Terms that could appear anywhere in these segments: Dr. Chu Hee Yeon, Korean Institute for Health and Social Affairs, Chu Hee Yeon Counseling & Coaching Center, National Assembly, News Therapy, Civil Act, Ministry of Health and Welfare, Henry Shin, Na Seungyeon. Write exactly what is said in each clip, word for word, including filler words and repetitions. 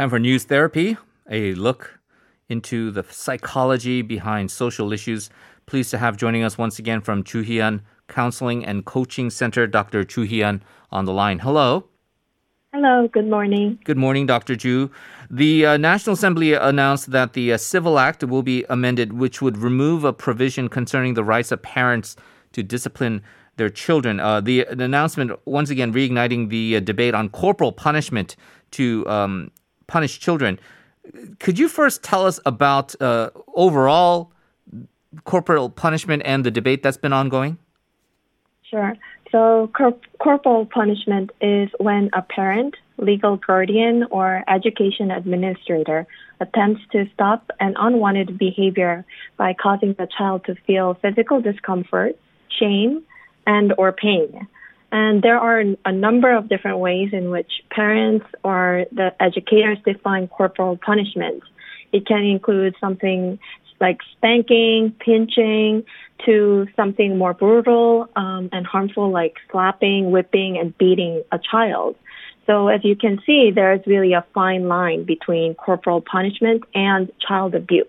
Time for News Therapy, a look into the psychology behind social issues. Pleased to have joining us once again from Chu Hee Yeon Counseling and Coaching Center, Doctor Chu Hee Yeon on the line. Hello. Hello, good morning. Good morning, Doctor Chu. The uh, National Assembly announced that the uh, Civil Act will be amended, which would remove a provision concerning the rights of parents to discipline their children. Uh, the, the announcement, once again, reigniting the uh, debate on corporal punishment to um, punish children. Could you first tell us about uh, overall corporal punishment and the debate that's been ongoing? Sure. So cor- corporal punishment is when a parent, legal guardian, or education administrator attempts to stop an unwanted behavior by causing the child to feel physical discomfort, shame, and or pain. And there are a number of different ways in which parents or the educators define corporal punishment. It can include something like spanking, pinching, to something more brutal um, and harmful like slapping, whipping, and beating a child. So as you can see, there is really a fine line between corporal punishment and child abuse.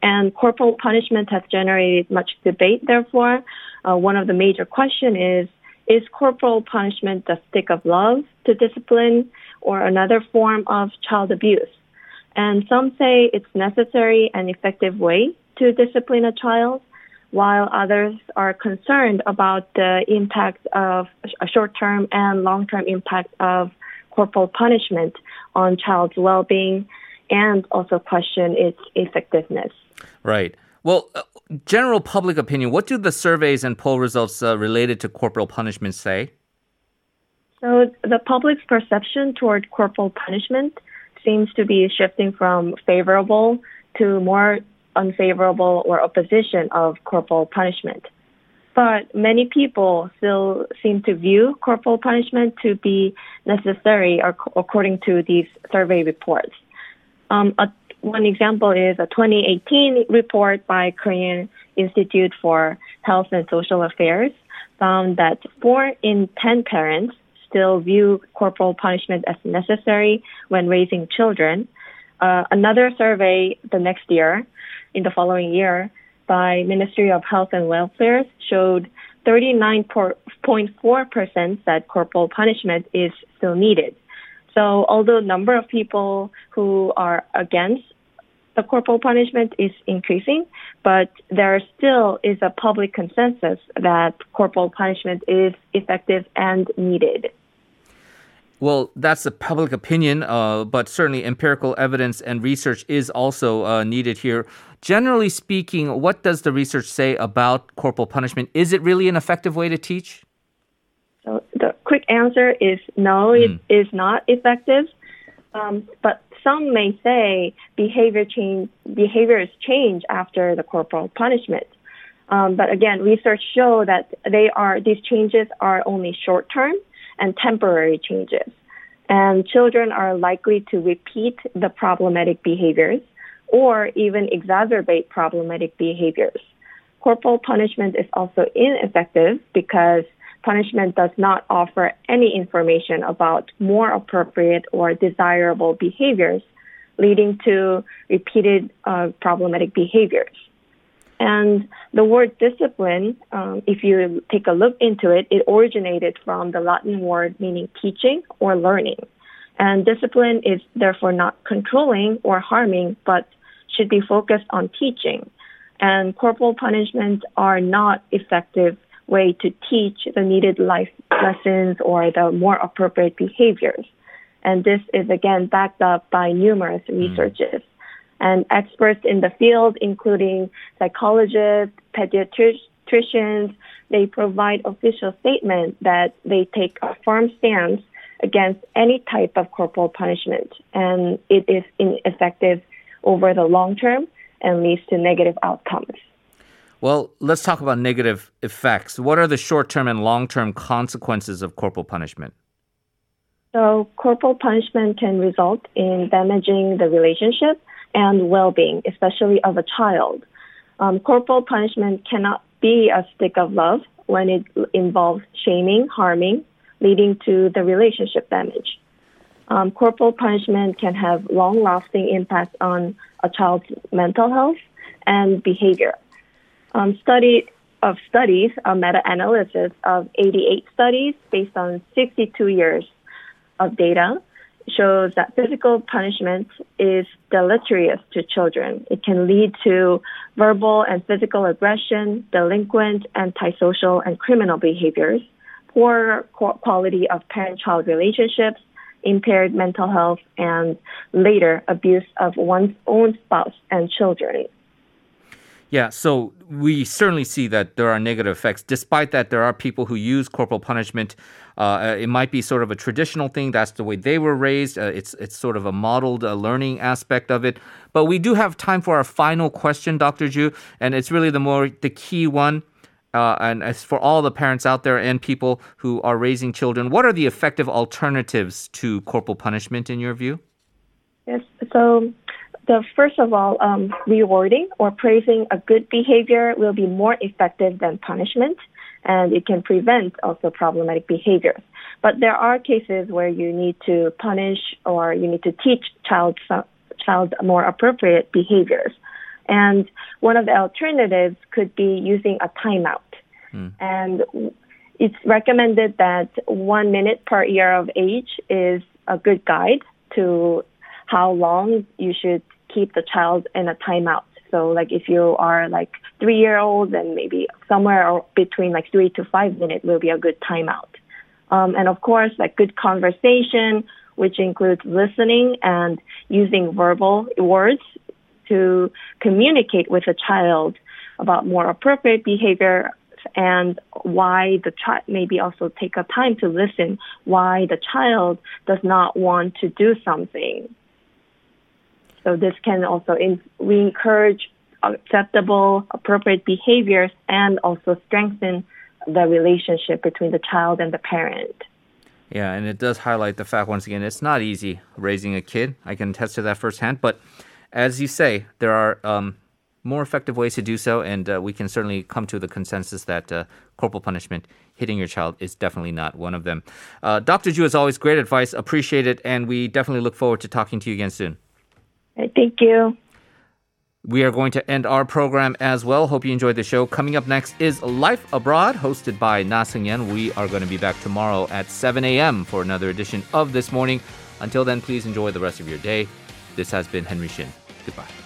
And corporal punishment has generated much debate, therefore. Uh, one of the major questions is, is corporal punishment the stick of love to discipline or another form of child abuse? And some say it's necessary and effective way to discipline a child, while others are concerned about the impact of a short-term and long-term impact of corporal punishment on child's well-being and also question its effectiveness. Right. Well, general public opinion, what do the surveys and poll results uh, related to corporal punishment say? So the public's perception toward corporal punishment seems to be shifting from favorable to more unfavorable or opposition of corporal punishment. But many people still seem to view corporal punishment to be necessary according to these survey reports. Um, a, one example is a twenty eighteen report by Korean Institute for Health and Social Affairs found that four in ten parents still view corporal punishment as necessary when raising children. Uh, another survey the next year, in the following year, by Ministry of Health and Welfare showed thirty-nine point four percent that corporal punishment is still needed. So although the number of people who are against the corporal punishment is increasing, but there still is a public consensus that corporal punishment is effective and needed. Well, that's the public opinion, uh, but certainly empirical evidence and research is also uh, needed here. Generally speaking, what does the research say about corporal punishment? Is it really an effective way to teach? So the quick answer is no, mm. it is not effective. Um, but some may say behavior change, behaviors change after the corporal punishment. Um, but again, research show that they are these changes are only short-term and temporary changes. And children are likely to repeat the problematic behaviors or even exacerbate problematic behaviors. Corporal punishment is also ineffective because punishment does not offer any information about more appropriate or desirable behaviors, leading to repeated uh, problematic behaviors. And the word discipline, um, if you take a look into it, it originated from the Latin word meaning teaching or learning. And discipline is therefore not controlling or harming, but should be focused on teaching. And corporal punishments are not effective way to teach the needed life lessons or the more appropriate behaviors. And this is, again, backed up by numerous researches. Mm. And experts in the field, including psychologists, pediatricians, they provide official statement that they take a firm stance against any type of corporal punishment, and it is ineffective over the long term and leads to negative outcomes. Well, let's talk about negative effects. What are the short-term and long-term consequences of corporal punishment? So corporal punishment can result in damaging the relationship and well-being, especially of a child. Um, corporal punishment cannot be a stick of love when it involves shaming, harming, leading to the relationship damage. um, corporal punishment can have long-lasting impacts on a child's mental health and behavior. Um, study of studies, a meta-analysis of eighty-eight studies based on sixty-two years of data, shows that physical punishment is deleterious to children. It can lead to verbal and physical aggression, delinquent, antisocial, and criminal behaviors, poor quality of parent-child relationships, impaired mental health, and later abuse of one's own spouse and children. Yeah, so we certainly see that there are negative effects. Despite that, there are people who use corporal punishment. Uh, it might be sort of a traditional thing. That's the way they were raised. Uh, it's it's sort of a modeled uh, learning aspect of it. But we do have time for our final question, Doctor Chu, and it's really the more the key one. Uh, and as for all the parents out there and people who are raising children, what are the effective alternatives to corporal punishment in your view? Yes, so the first of all, um, rewarding or praising a good behavior will be more effective than punishment, and it can prevent also problematic behaviors. But there are cases where you need to punish or you need to teach child, child more appropriate behaviors. And one of the alternatives could be using a timeout. Mm. And it's recommended that one minute per year of age is a good guide to how long you should keep the child in a timeout. So like if you are like three-year-old, then maybe somewhere between like three to five minutes will be a good timeout. Um, and of course, like good conversation, which includes listening and using verbal words to communicate with a child about more appropriate behavior and why the child, maybe also take a time to listen why the child does not want to do something. So this can also, in, we encourage acceptable, appropriate behaviors and also strengthen the relationship between the child and the parent. Yeah, and it does highlight the fact, once again, it's not easy raising a kid. I can attest to that firsthand, but as you say, there are um, more effective ways to do so, and uh, we can certainly come to the consensus that uh, corporal punishment, hitting your child, is definitely not one of them. Uh, Doctor Chu, as always, great advice. Appreciate it, and we definitely look forward to talking to you again soon. Thank you. We are going to end our program as well. Hope you enjoyed the show. Coming up next is Life Abroad, hosted by Na Seungyeon. We are going to be back tomorrow at seven a.m. for another edition of This Morning. Until then, please enjoy the rest of your day. This has been Henry Shin. Goodbye.